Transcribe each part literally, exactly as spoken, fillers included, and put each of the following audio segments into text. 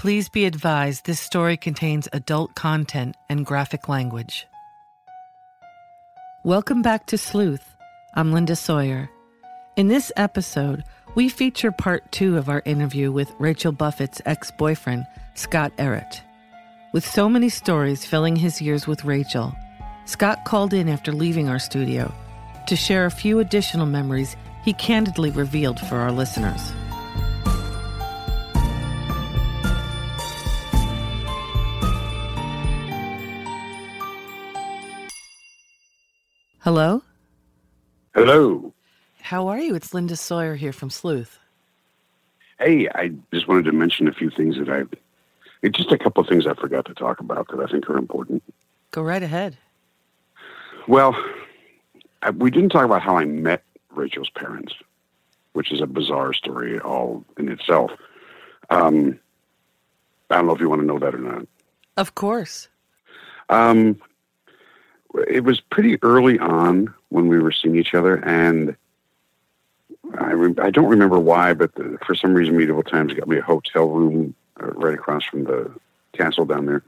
Please be advised this story contains adult content and graphic language. Welcome back to Sleuth. I'm Linda Sawyer. In this episode, we feature part two of our interview with Rachel Buffett's ex-boyfriend, Scott Errett. With so many stories filling his years with Rachel, Scott called in after leaving our studio to share a few additional memories he candidly revealed for our listeners. Hello? Hello. How are you? It's Linda Sawyer here from Sleuth. Hey, I just wanted to mention a few things that I... It's just a couple of things I forgot to talk about that I think are important. Go right ahead. Well, I, we didn't talk about how I met Rachel's parents, which is a bizarre story all in itself. Um, I don't know if you want to know that or not. Of course. Um, it was pretty early on when we were seeing each other, and I, re- I don't remember why, but the, for some reason, Medieval Times got me a hotel room uh, right across from the castle down there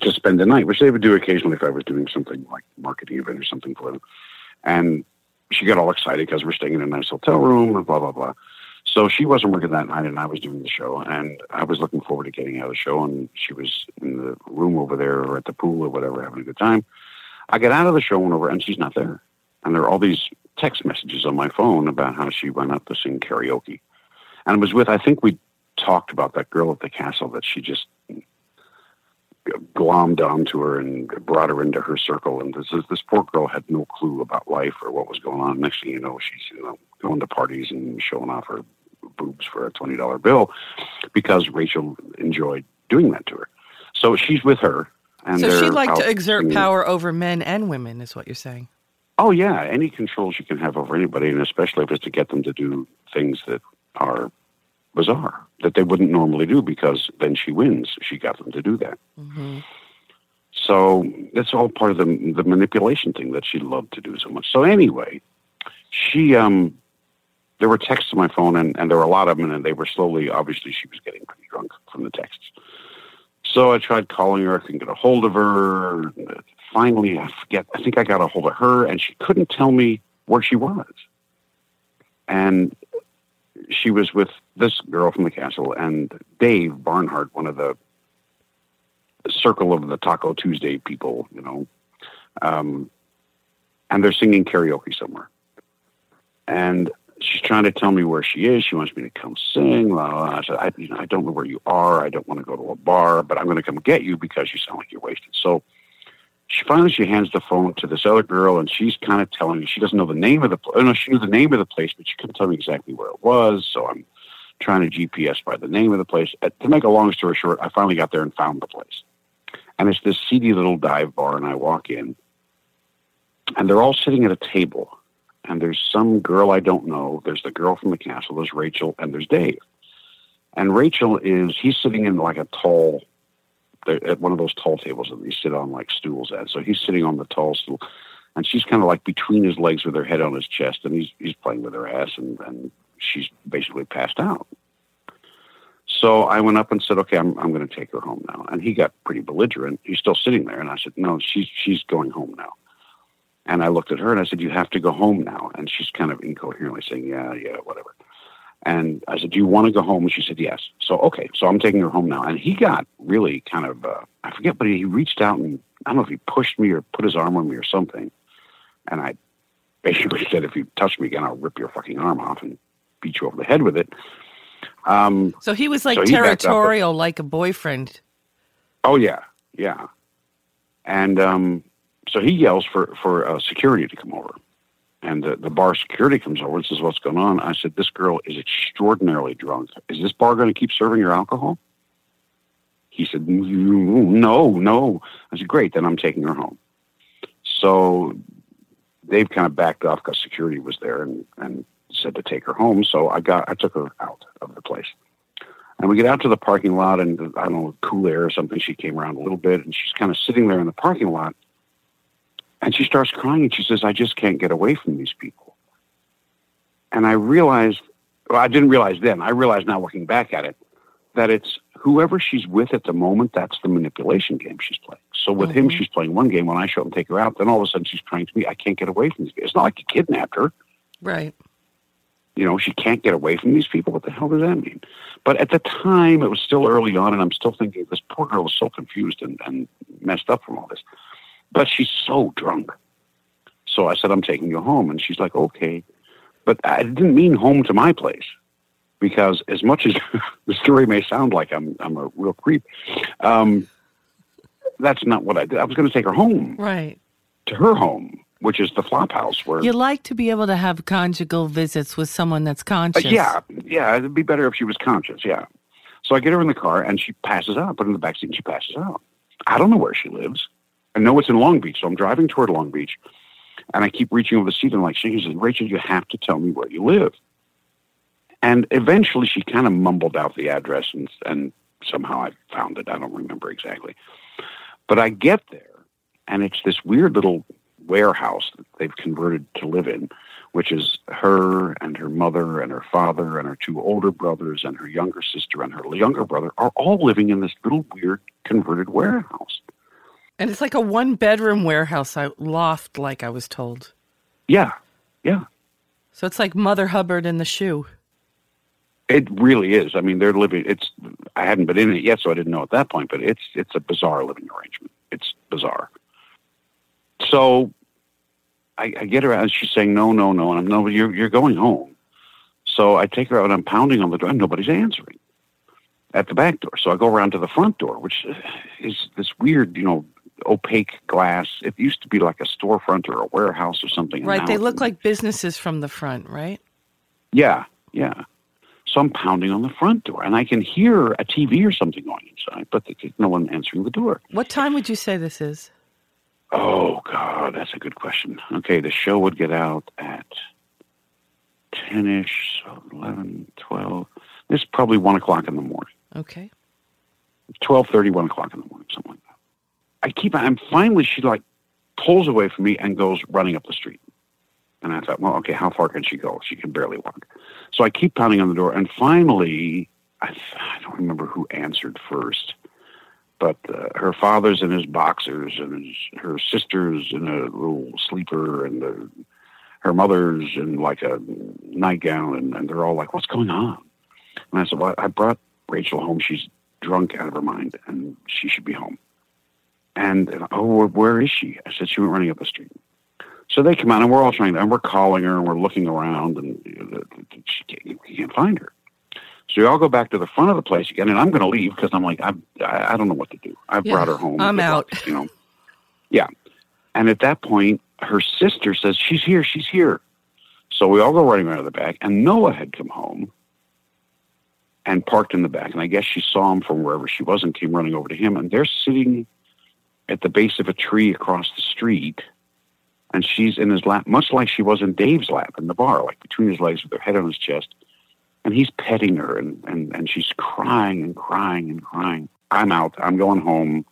to spend the night, which they would do occasionally if I was doing something like marketing event or something for them. And she got all excited because we're staying in a nice hotel room and blah, blah, blah. So she wasn't working that night and I was doing the show, and I was looking forward to getting out of the show, and she was in the room over there or at the pool or whatever, having a good time. I get out of the show and over, and she's not there. And there are all these text messages on my phone about how she went up to sing karaoke. And it was with, I think we talked about that girl at the castle that she just glommed onto her and brought her into her circle. And this this poor girl had no clue about life or what was going on. Next thing you know, she's, you know, going to parties and showing off her boobs for a twenty dollar bill because Rachel enjoyed doing that to her. So she's with her. And so she'd like to exert singing. Power over men and women is what you're saying. Oh, yeah. Any control she can have over anybody, and especially if it's to get them to do things that are bizarre, that they wouldn't normally do, because then she wins. She got them to do that. Mm-hmm. So that's all part of the, the manipulation thing that she loved to do so much. So anyway, she um, there were texts on my phone, and, and there were a lot of them, and they were slowly, obviously, she was getting pretty drunk from the texts. So I tried calling her. I couldn't get a hold of her. Finally, I forget. I think I got a hold of her, and she couldn't tell me where she was. And she was with this girl from the castle and Dave Barnhart, one of the circle of the Taco Tuesday people, you know. Um, and they're singing karaoke somewhere. And she's trying to tell me where she is. She wants me to come sing. Blah, blah, blah. I said, I, you know, I don't know where you are. I don't want to go to a bar, but I'm going to come get you because you sound like you're wasted. So she finally, she hands the phone to this other girl, and she's kind of telling me she doesn't know the name of the place. Oh, no, she knew the name of the place, but she couldn't tell me exactly where it was. So I'm trying to G P S by the name of the place. Uh, to make a long story short, I finally got there and found the place. And it's this seedy little dive bar, and I walk in, and they're all sitting at a table. And there's some girl I don't know. There's the girl from the castle. There's Rachel, and there's Dave. And Rachel is, he's sitting in like a tall, at one of those tall tables that they sit on like stools at. So he's sitting on the tall stool, and she's kind of like between his legs with her head on his chest, and he's he's playing with her ass, and, and she's basically passed out. So I went up and said, okay, I'm I'm going to take her home now. And he got pretty belligerent. He's still sitting there, and I said, no, she's she's going home now. And I looked at her and I said, you have to go home now. And she's kind of incoherently saying, yeah, yeah, whatever. And I said, do you want to go home? And she said, yes. So, okay, so I'm taking her home now. And he got really kind of, uh, I forget, but he reached out and I don't know if he pushed me or put his arm on me or something. And I basically said, if you touch me again, I'll rip your fucking arm off and beat you over the head with it. Um, so he was like so territorial, like a boyfriend. Oh, yeah, yeah. And um, so he yells for, for uh, security to come over. And the, the bar security comes over and says, what's going on? I said, this girl is extraordinarily drunk. Is this bar going to keep serving your alcohol? He said, no, no. I said, great, then I'm taking her home. So they've kind of backed off because security was there and, and said to take her home. So I got, I took her out of the place. And we get out to the parking lot, and I don't know, cool air or something. She came around a little bit, and she's kind of sitting there in the parking lot. And she starts crying, and she says, I just can't get away from these people. And I realized, well, I didn't realize then, I realized now looking back at it, that it's whoever she's with at the moment, that's the manipulation game she's playing. So with mm-hmm. him, she's playing one game. When I show up and take her out, then all of a sudden she's trying to be, I can't get away from this guy. It's not like you kidnapped her. Right. You know, she can't get away from these people. What the hell does that mean? But at the time, it was still early on, and I'm still thinking, this poor girl is so confused and, and messed up from all this. But she's so drunk. So I said, I'm taking you home. And she's like, okay. But I didn't mean home to my place. Because as much as the story may sound like I'm I'm a real creep, um, that's not what I did. I was going to take her home. Right. To her home, which is the flop house. Where you like to be able to have conjugal visits with someone that's conscious. Uh, yeah. Yeah. It'd be better if she was conscious. Yeah. So I get her in the car and she passes out. Put her in the back seat and she passes out. I don't know where she lives. I know it's in Long Beach. So I'm driving toward Long Beach and I keep reaching over the seat and I'm like, she says, Rachel, you have to tell me where you live. And eventually she kind of mumbled out the address, and, and somehow I found it. I don't remember exactly. But I get there, and it's this weird little warehouse that they've converted to live in, which is her and her mother and her father and her two older brothers and her younger sister and her younger brother are all living in this little weird converted warehouse. And it's like a one-bedroom warehouse, I, loft, like I was told. Yeah, yeah. So it's like Mother Hubbard in the shoe. It really is. I mean, they're living, it's, I hadn't been in it yet, so I didn't know at that point, but it's, it's a bizarre living arrangement. It's bizarre. So I, I get her out and she's saying, no, no, no. And I'm, no, you're, you're going home. So I take her out and I'm pounding on the door and nobody's answering at the back door. So I go around to the front door, which is this weird, you know, opaque glass. It used to be like a storefront or a warehouse or something. Right. They look like businesses from the front, right? Yeah. Yeah. So I'm pounding on the front door, and I can hear a T V or something going inside, but there's no one answering the door. What time would you say this is? Oh, God, that's a good question. Okay, the show would get out at ten-ish, so eleven, twelve. It's probably one o'clock in the morning. Okay. twelve thirty, one o'clock in the morning, something like that. I keep, I'm finally, she like pulls away from me and goes running up the street. And I thought, well, okay, how far can she go? She can barely walk. So I keep pounding on the door. And finally, I, th- I don't remember who answered first, but uh, her father's in his boxers and his, her sister's in a little sleeper and the, her mother's in like a nightgown. And, and they're all like, what's going on? And I said, well, I brought Rachel home. She's drunk out of her mind and she should be home. And, and oh, where is she? I said, she went running up the street. So they come out, and we're all trying to, and we're calling her, and we're looking around, and you know, she can't, we can't find her. So we all go back to the front of the place again, and I'm going to leave because I'm like, I'm, I, I don't know what to do. I yeah, brought her home. I'm out. Luck, you know, yeah. And at that point, her sister says, she's here, she's here. So we all go running around the back, and Noah had come home and parked in the back, and I guess she saw him from wherever she was and came running over to him, and they're sitting at the base of a tree across the street. And she's in his lap, much like she was in Dave's lap in the bar, like between his legs with her head on his chest. And he's petting her, and, and, and she's crying and crying and crying. I'm out. I'm going home.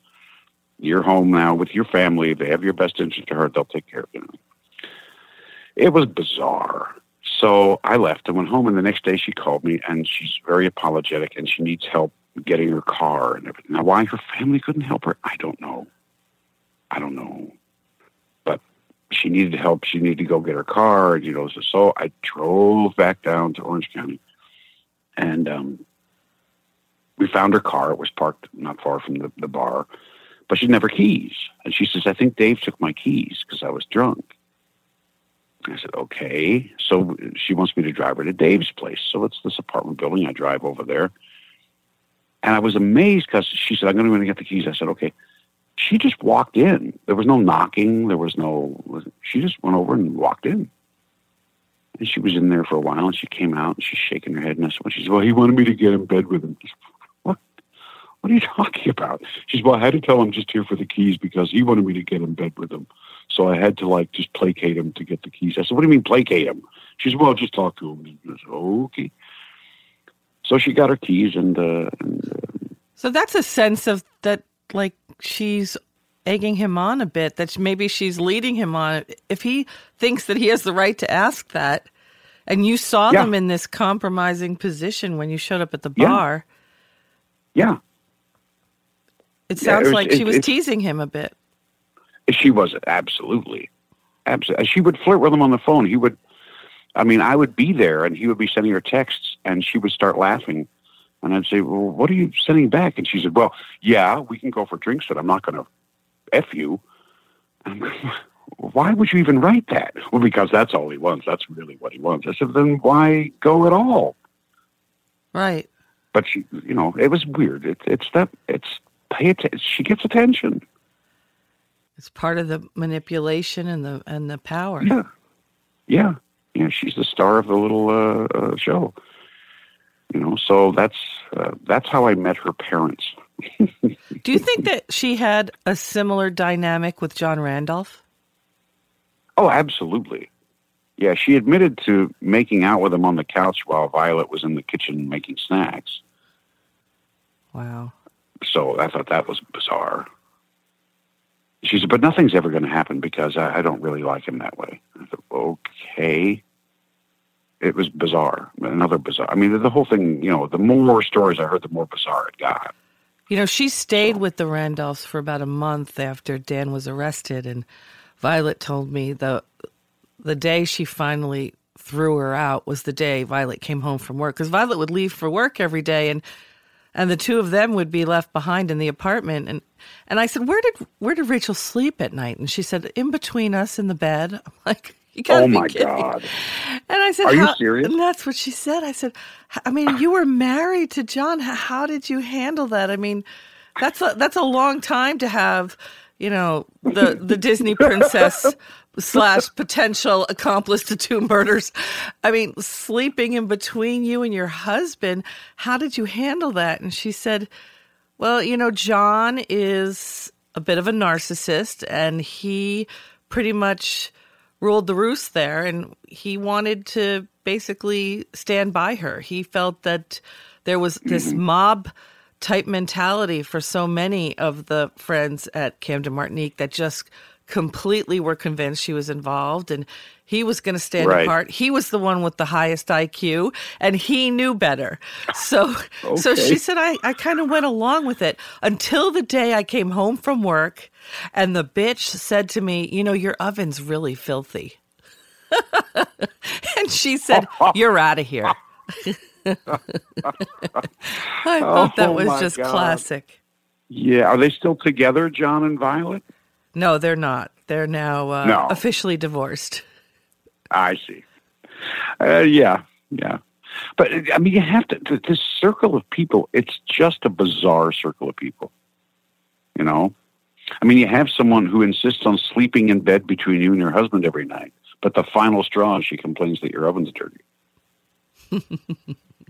You're home now with your family. They have your best interest to her. They'll take care of you. It was bizarre. So I left and went home, and the next day she called me, and she's very apologetic, and she needs help getting her car and everything. Now, why her family couldn't help her, I don't know. I don't know. She needed help. She needed to go get her car. You know, so I drove back down to Orange County, and um, we found her car. It was parked not far from the, the bar, but she didn't have her keys. And she says, "I think Dave took my keys because I was drunk." And I said, "Okay." So she wants me to drive her to Dave's place. So it's this apartment building. I drive over there, and I was amazed because she said, "I'm going to go in and get the keys." I said, "Okay." She just walked in. There was no knocking. There was no, she just went over and walked in. And she was in there for a while, and she came out, and she's shaking her head. And I said, well, she said, well, he wanted me to get in bed with him. Said, what? What are you talking about? She said, well, I had to tell him just here for the keys because he wanted me to get in bed with him. So I had to, like, just placate him to get the keys. I said, what do you mean placate him? She said, well, just talk to him. I said, okay. So she got her keys, and... Uh, and uh, so that's a sense of that, like, she's egging him on a bit, that maybe she's leading him on. If he thinks that he has the right to ask that, and you saw yeah. them in this compromising position when you showed up at the bar. Yeah. yeah. It sounds yeah, it was, like she it, was it, teasing him a bit. She was, absolutely. absolutely. She would flirt with him on the phone. He would, I mean, I would be there, and he would be sending her texts, and she would start laughing. And I'd say, well, what are you sending back? And she said, well, yeah, we can go for drinks, but I'm not going to F you. And I'm going, why would you even write that? Well, because that's all he wants. That's really what he wants. I said, then why go at all? Right. But she, you know, it was weird. It, it's that, it's, pay attention. She gets attention. It's part of the manipulation and the, and the power. Yeah. Yeah. Yeah. She's the star of the little uh, uh, show, you know? So that's, uh, that's how I met her parents. Do you think that she had a similar dynamic with John Randolph? Oh, absolutely. Yeah, she admitted to making out with him on the couch while Violet was in the kitchen making snacks. Wow. So I thought that was bizarre. She said, but nothing's ever going to happen because I, I don't really like him that way. I said, okay. It was bizarre. Another bizarre. I mean, the whole thing, you know, the more stories I heard, the more bizarre it got. You know, she stayed with the Randolphs for about a month after Dan was arrested, and Violet told me the the day she finally threw her out was the day Violet came home from work, because Violet would leave for work every day, and and the two of them would be left behind in the apartment. And and I said, where did where did Rachel sleep at night? And she said, in between us in the bed. I'm like, you gotta oh be my kidding. God! And I said, are how? you serious? And that's what she said. I said, I mean, you were married to John. How did you handle that? I mean, that's a, that's a long time to have. You know, the, the Disney princess slash potential accomplice to two murders. I mean, sleeping in between you and your husband, how did you handle that? And she said, well, you know, John is a bit of a narcissist, and he pretty much ruled the roost there, and he wanted to basically stand by her. He felt that there was this mm-hmm. mob type mentality for so many of the friends at Camden Martinique that just completely were convinced she was involved, and he was going to stand right. apart. He was the one with the highest I Q, and he knew better. So okay. so she said, I, I kind of went along with it until the day I came home from work, and the bitch said to me, you know, your oven's really filthy. And she said, you're out of here. I thought that oh, was just God. classic. Yeah. Are they still together, John and Violet? No, they're not. They're now uh, no. officially divorced. I see. Uh, yeah. Yeah. But, I mean, you have to, this circle of people, it's just a bizarre circle of people. You know? I mean, you have someone who insists on sleeping in bed between you and your husband every night, but the final straw, she complains that your oven's dirty.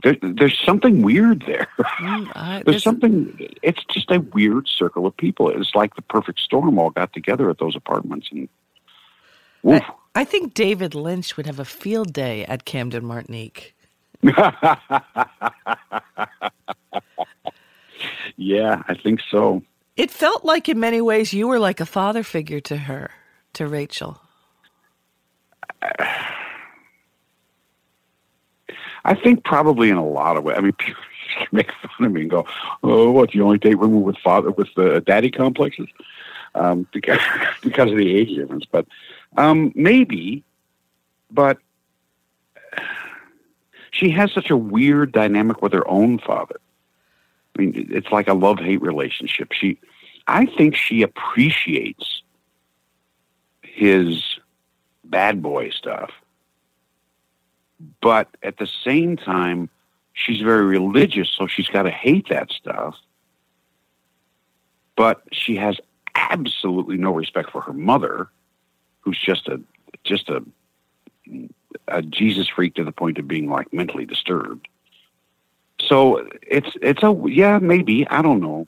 There, there's something weird there. Mm, I, there's something, it's just a weird circle of people. It's like the perfect storm all got together at those apartments. And I, I think David Lynch would have a field day at Camden Martinique. Yeah, I think so. It felt like in many ways you were like a father figure to her, to Rachel. I, I think probably in a lot of ways. I mean, people make fun of me and go, "Oh, what? You only date women with father with the daddy complexes um, because because of the age difference." But um, maybe, but she has such a weird dynamic with her own father. I mean, it's like a love-hate relationship. She, I think, she appreciates his bad boy stuff. But at the same time, she's very religious, so she's got to hate that stuff. But she has absolutely no respect for her mother, who's just a just a a Jesus freak to the point of being like mentally disturbed. So it's it's a yeah maybe I don't know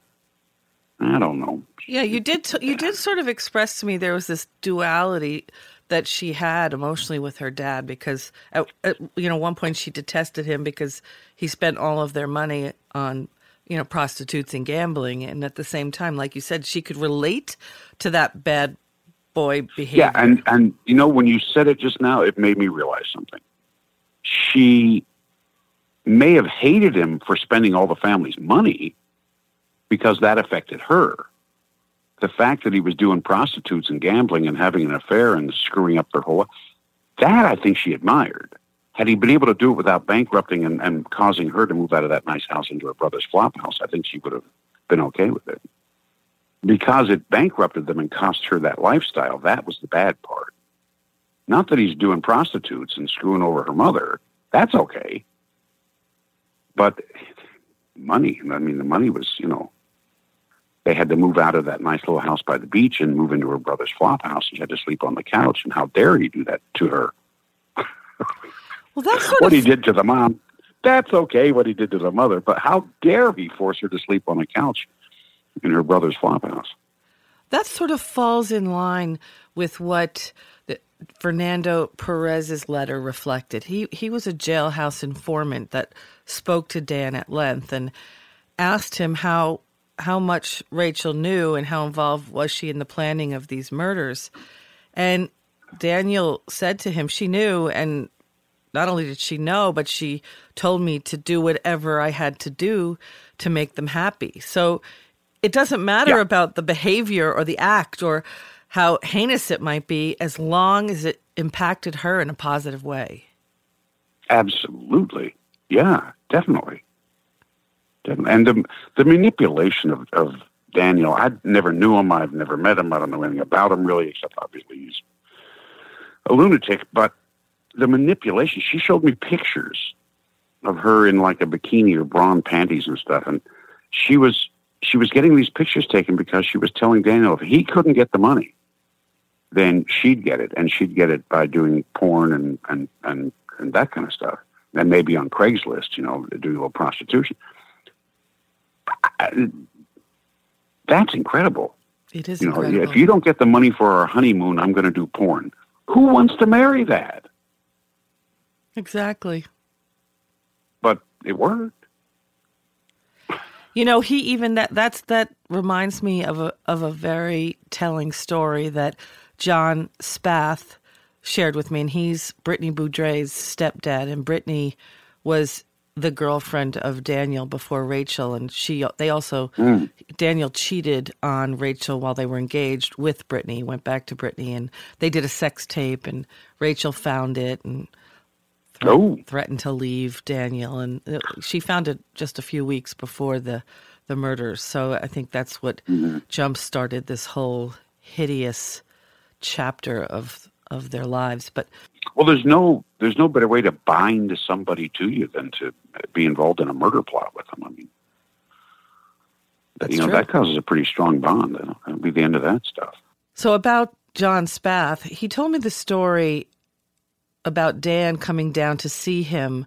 I don't know. Yeah, you did t- you did sort of express to me there was this duality that she had emotionally with her dad, because at, at you know one point she detested him because he spent all of their money on you know prostitutes and gambling, and at the same time, like you said, she could relate to that bad boy behavior. Yeah, and and you know when you said it just now, it made me realize something. She may have hated him for spending all the family's money, because that affected her. The fact that he was doing prostitutes and gambling and having an affair and screwing up their whole life, that I think she admired. Had he been able to do it without bankrupting and, and causing her to move out of that nice house into her brother's flop house, I think she would have been okay with it. Because it bankrupted them and cost her that lifestyle, that was the bad part. Not that he's doing prostitutes and screwing over her mother. That's okay. But money, I mean, the money was, you know, they had to move out of that nice little house by the beach and move into her brother's flop house. She had to sleep on the couch. And how dare he do that to her? Well, that's sort what of... he did to the mom. That's okay, what he did to the mother. But how dare he force her to sleep on a couch in her brother's flop house? That sort of falls in line with what the Fernando Perez's letter reflected. He he was a jailhouse informant that spoke to Dan at length and asked him how how much Rachel knew and how involved was she in the planning of these murders. And Daniel said to him, she knew, and not only did she know, but she told me to do whatever I had to do to make them happy. So it doesn't matter yeah. about the behavior or the act or how heinous it might be, as long as it impacted her in a positive way. Absolutely. Yeah, definitely. definitely. And the, the manipulation of, of Daniel, I never knew him. I've never met him. I don't know anything about him, really, except obviously he's a lunatic. But the manipulation, she showed me pictures of her in like a bikini or brawn panties and stuff. And she was she was getting these pictures taken because she was telling Daniel if he couldn't get the money, then she'd get it, and she'd get it by doing porn and, and, and, and that kind of stuff. And maybe on Craigslist, you know, doing a little prostitution. I, that's incredible. It is, you know, incredible. If you don't get the money for our honeymoon, I'm going to do porn. Who wants to marry that? Exactly. But it worked. You know, he even that that's that reminds me of a of a very telling story that John Spath shared with me, and he's Brittany Boudreaux's stepdad, and Brittany was the girlfriend of Daniel before Rachel, and she they also mm. Daniel cheated on Rachel while they were engaged with Brittany, went back to Brittany, and they did a sex tape, and Rachel found it and Oh. threatened to leave Daniel, and she found it just a few weeks before the, the murders. So I think that's what mm-hmm. jump-started this whole hideous chapter of of their lives. But well, there's no there's no better way to bind somebody to you than to be involved in a murder plot with them. I mean, that's you know true. That causes a pretty strong bond. That'll be the end of that stuff. So about John Spath, he told me the story about Dan coming down to see him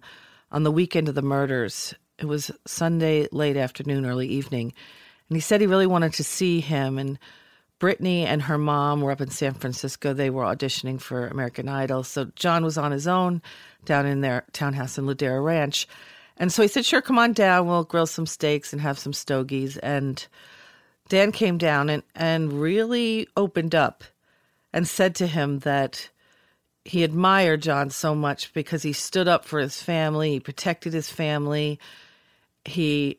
on the weekend of the murders. It was Sunday, late afternoon, early evening. And he said he really wanted to see him. And Brittany and her mom were up in San Francisco. They were auditioning for American Idol. So John was on his own down in their townhouse in Ladera Ranch. And so he said, sure, come on down. We'll grill some steaks and have some stogies. And Dan came down and, and really opened up and said to him that he admired John so much because he stood up for his family. He protected his family. He,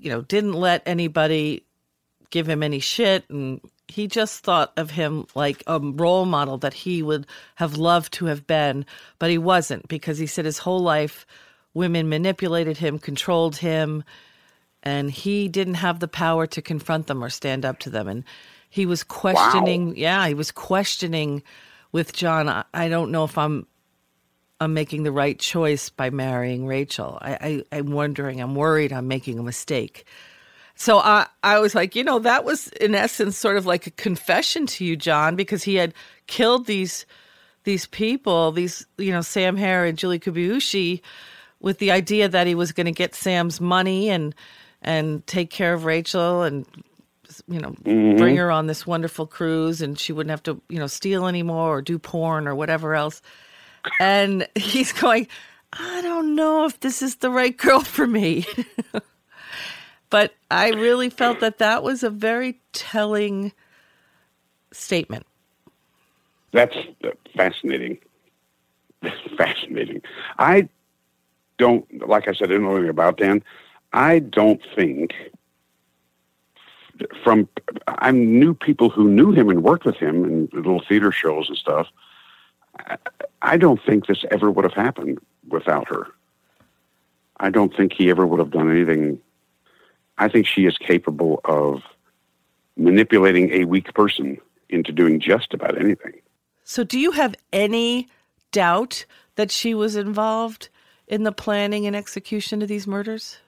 you know, didn't let anybody give him any shit. And he just thought of him like a role model that he would have loved to have been, but he wasn't, because he said his whole life women manipulated him, controlled him, and he didn't have the power to confront them or stand up to them. And he was questioning, wow. yeah, he was questioning with John, I don't know if I'm I'm making the right choice by marrying Rachel. I, I, I'm wondering, I'm worried I'm making a mistake. So I, I was like, you know, that was in essence sort of like a confession to you, John, because he had killed these these people, these, you know, Sam Hare and Julie Kubiushi, with the idea that he was going to get Sam's money and and take care of Rachel and, you know, mm-hmm. bring her on this wonderful cruise, and she wouldn't have to, you know, steal anymore or do porn or whatever else. And he's going, I don't know if this is the right girl for me. But I really felt that that was a very telling statement. That's fascinating. That's fascinating. I don't, like I said, I don't know anything about Dan. I don't think from I knew people who knew him and worked with him in little theater shows and stuff. I don't think this ever would have happened without her. I don't think he ever would have done anything. I think she is capable of manipulating a weak person into doing just about anything. So do you have any doubt that she was involved in the planning and execution of these murders?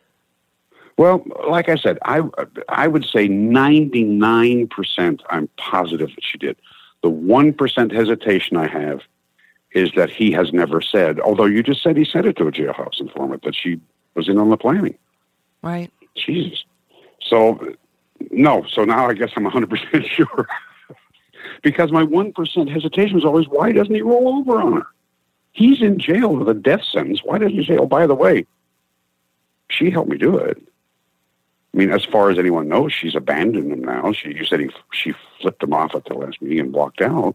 Well, like I said, I, I would say ninety-nine percent I'm positive that she did. The one percent hesitation I have is that he has never said, although you just said he said it to a jailhouse informant, that she was in on the planning. Right. Jesus. So, no. So now I guess I'm one hundred percent sure. Because my one percent hesitation was always, why doesn't he roll over on her? He's in jail with a death sentence. Why doesn't he say, oh, by the way, she helped me do it? I mean, as far as anyone knows, she's abandoned him now. She, you said he, she flipped him off at the last meeting and walked out.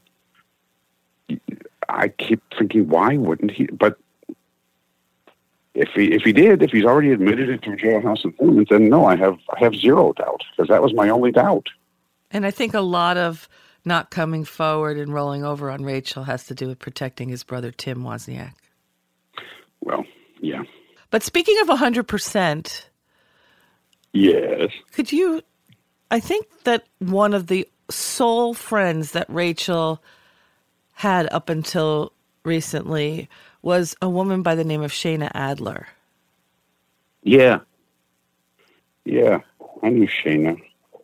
I keep thinking, why wouldn't he? But if he if he did, if he's already admitted it to a jailhouse informant, then no, I have I have zero doubt, because that was my only doubt. And I think a lot of not coming forward and rolling over on Rachel has to do with protecting his brother Tim Wozniak. Well, yeah. But speaking of one hundred percent... Yes. Could you, I think that one of the sole friends that Rachel had up until recently was a woman by the name of Shayna Adler. Yeah. Yeah. I knew Shayna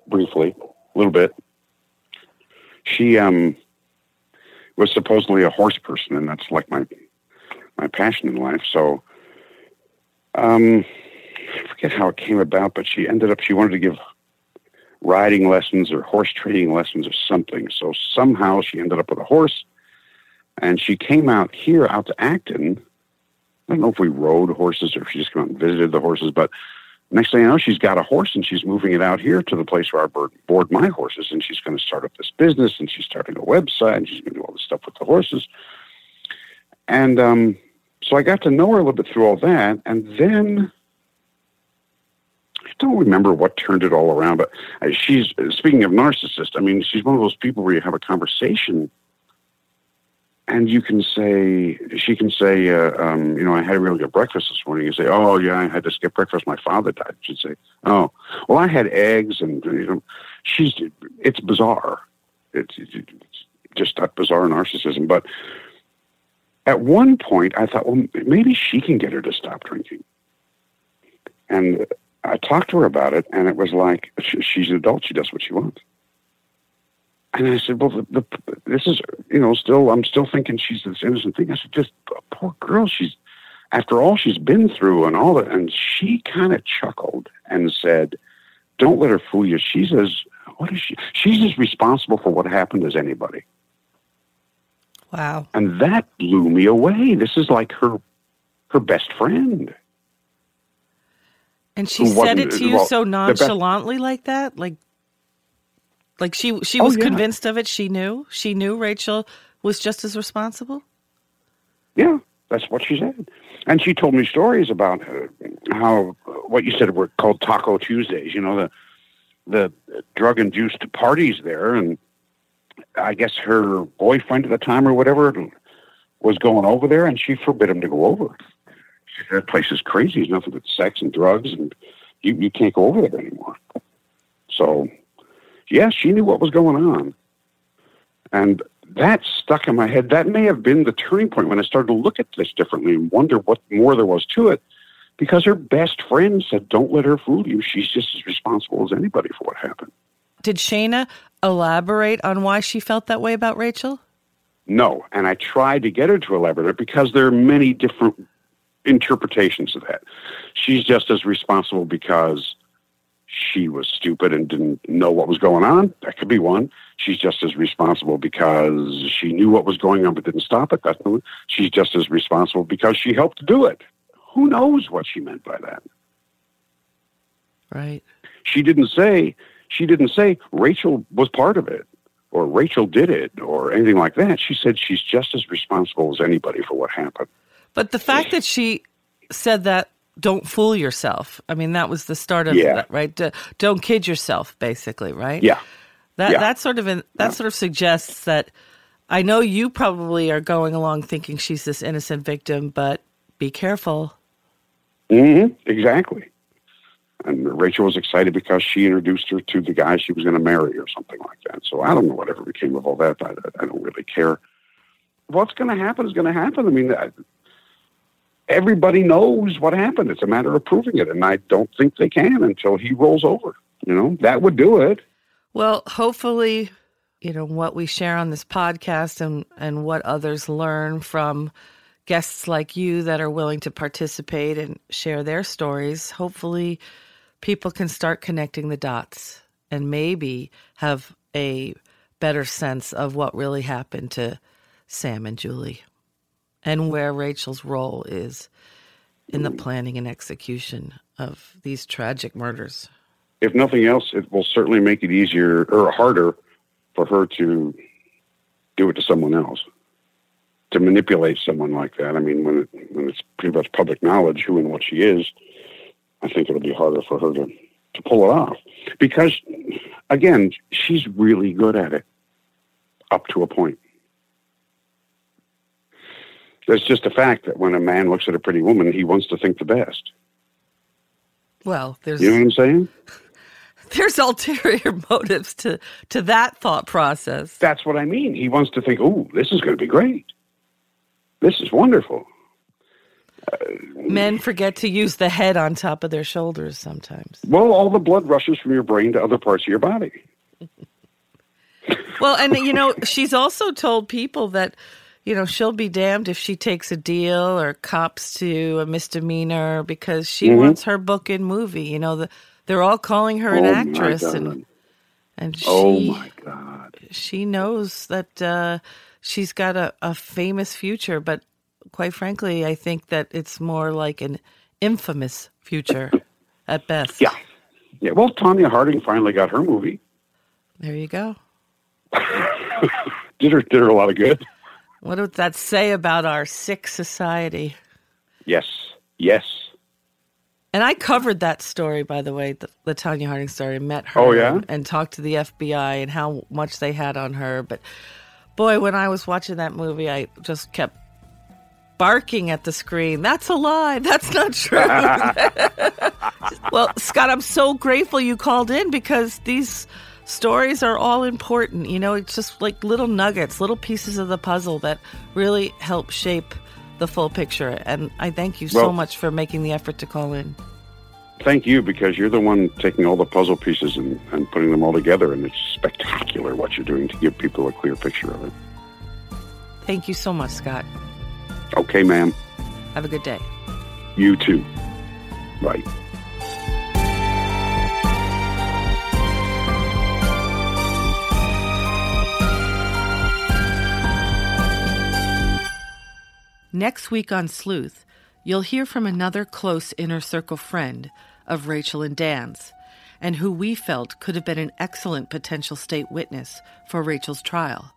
briefly, a little bit. She um was supposedly a horse person, and that's like my my passion in life. So, um... I forget how it came about, but she ended up, she wanted to give riding lessons or horse trading lessons or something. So somehow she ended up with a horse, and she came out here, out to Acton. I don't know if we rode horses or if she just came out and visited the horses, but next thing I know, she's got a horse, and she's moving it out here to the place where I board my horses, and she's going to start up this business, and she's starting a website, and she's going to do all this stuff with the horses. And um, so I got to know her a little bit through all that, and then... I don't remember what turned it all around, but she's, speaking of narcissist, I mean, she's one of those people where you have a conversation and you can say, she can say, uh, um, you know, I had a really good breakfast this morning. You say, oh, yeah, I had to skip breakfast. My father died. She'd say, oh, well, I had eggs. And, you know, she's, it's bizarre. It's, it's just that bizarre narcissism. But at one point I thought, well, maybe she can get her to stop drinking. And I talked to her about it, and it was like, she's an adult. She does what she wants. And I said, well, the, the, this is, you know, still, I'm still thinking she's this innocent thing. I said, just a poor girl. She's, after all she's been through and all that. And she kind of chuckled and said, don't let her fool you. She's as, what is she? She's as responsible for what happened as anybody. Wow. And that blew me away. This is like her, her best friend. And she said it to you well, so nonchalantly like that? Like like she she was oh, yeah. convinced of it, she knew? She knew Rachel was just as responsible? Yeah, that's what she said. And she told me stories about her, how what you said were called Taco Tuesdays, you know, the the drug-induced parties there. And I guess her boyfriend at the time or whatever was going over there, and she forbid him to go over. That place is crazy. There's nothing but sex and drugs, and you, you can't go over there anymore. So, yeah, she knew what was going on. And that stuck in my head. That may have been the turning point when I started to look at this differently and wonder what more there was to it, because her best friend said, don't let her fool you. She's just as responsible as anybody for what happened. Did Shayna elaborate on why she felt that way about Rachel? No, and I tried to get her to elaborate, because there are many different interpretations of that. She's just as responsible because she was stupid and didn't know what was going on. That could be one. She's just as responsible because she knew what was going on but didn't stop it. That's the one. She's just as responsible because she helped to do it. Who knows what she meant by that? Right. She didn't say, she didn't say Rachel was part of it or Rachel did it or anything like that. She said she's just as responsible as anybody for what happened. But the fact that she said that don't fool yourself. I mean, that was the start of yeah. that, right? D- don't kid yourself, basically, right? Yeah. That yeah. that sort of in, that yeah. sort of suggests that I know you probably are going along thinking she's this innocent victim, but be careful. Mm-hmm. Exactly. And Rachel was excited because she introduced her to the guy she was going to marry or something like that. So I don't know whatever became of all that. I, I don't really care. What's going to happen is going to happen. I mean, I, everybody knows what happened. It's a matter of proving it. And I don't think they can until he rolls over. You know, that would do it. Well, hopefully, you know, what we share on this podcast and, and what others learn from guests like you that are willing to participate and share their stories, hopefully people can start connecting the dots and maybe have a better sense of what really happened to Sam and Julie and where Rachel's role is in the planning and execution of these tragic murders. If nothing else, it will certainly make it easier or harder for her to do it to someone else, to manipulate someone like that. I mean, when it, when it's pretty much public knowledge who and what she is, I think it'll be harder for her to, to pull it off. Because, again, she's really good at it up to a point. There's just a fact that when a man looks at a pretty woman, he wants to think the best. Well, there's, you know what I'm saying? There's ulterior motives to, to that thought process. That's what I mean. He wants to think, oh, this is going to be great. This is wonderful. Uh, Men forget to use the head on top of their shoulders sometimes. Well, all the blood rushes from your brain to other parts of your body. Well, and, you know, she's also told people that, you know, she'll be damned if she takes a deal or cops to a misdemeanor because she mm-hmm. wants her book and movie. You know, the, they're all calling her an oh actress. And, and she, oh, my God. She knows that uh, she's got a, a famous future, but quite frankly, I think that it's more like an infamous future at best. Yeah. Yeah. Well, Tanya Harding finally got her movie. There you go. did her Did her a lot of good. What would that say about our sick society? Yes. Yes. And I covered that story, by the way, the, the Tanya Harding story. I met her oh, yeah? and, and talked to the F B I and how much they had on her. But, boy, when I was watching that movie, I just kept barking at the screen. That's a lie. That's not true. Well, Scott, I'm so grateful you called in because these stories are all important. You know, it's just like little nuggets, little pieces of the puzzle that really help shape the full picture. And I thank you well, so much for making the effort to call in. Thank you, because you're the one taking all the puzzle pieces and, and putting them all together. And it's spectacular what you're doing to give people a clear picture of it. Thank you so much, Scott. Okay, ma'am. Have a good day. You too. Bye. Next week on Sleuth, you'll hear from another close inner circle friend of Rachel and Dan's, and who we felt could have been an excellent potential state witness for Rachel's trial.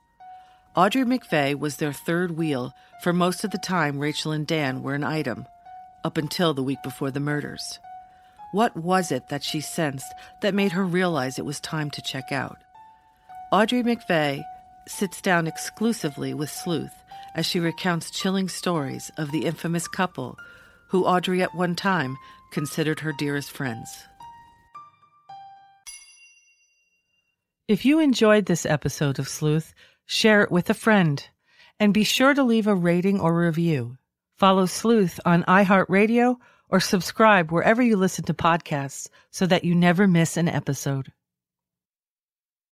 Audrey McVeigh was their third wheel for most of the time Rachel and Dan were an item, up until the week before the murders. What was it that she sensed that made her realize it was time to check out? Audrey McVeigh sits down exclusively with Sleuth as she recounts chilling stories of the infamous couple who Audrey at one time considered her dearest friends. If you enjoyed this episode of Sleuth, share it with a friend, and be sure to leave a rating or review. Follow Sleuth on iHeartRadio or subscribe wherever you listen to podcasts so that you never miss an episode.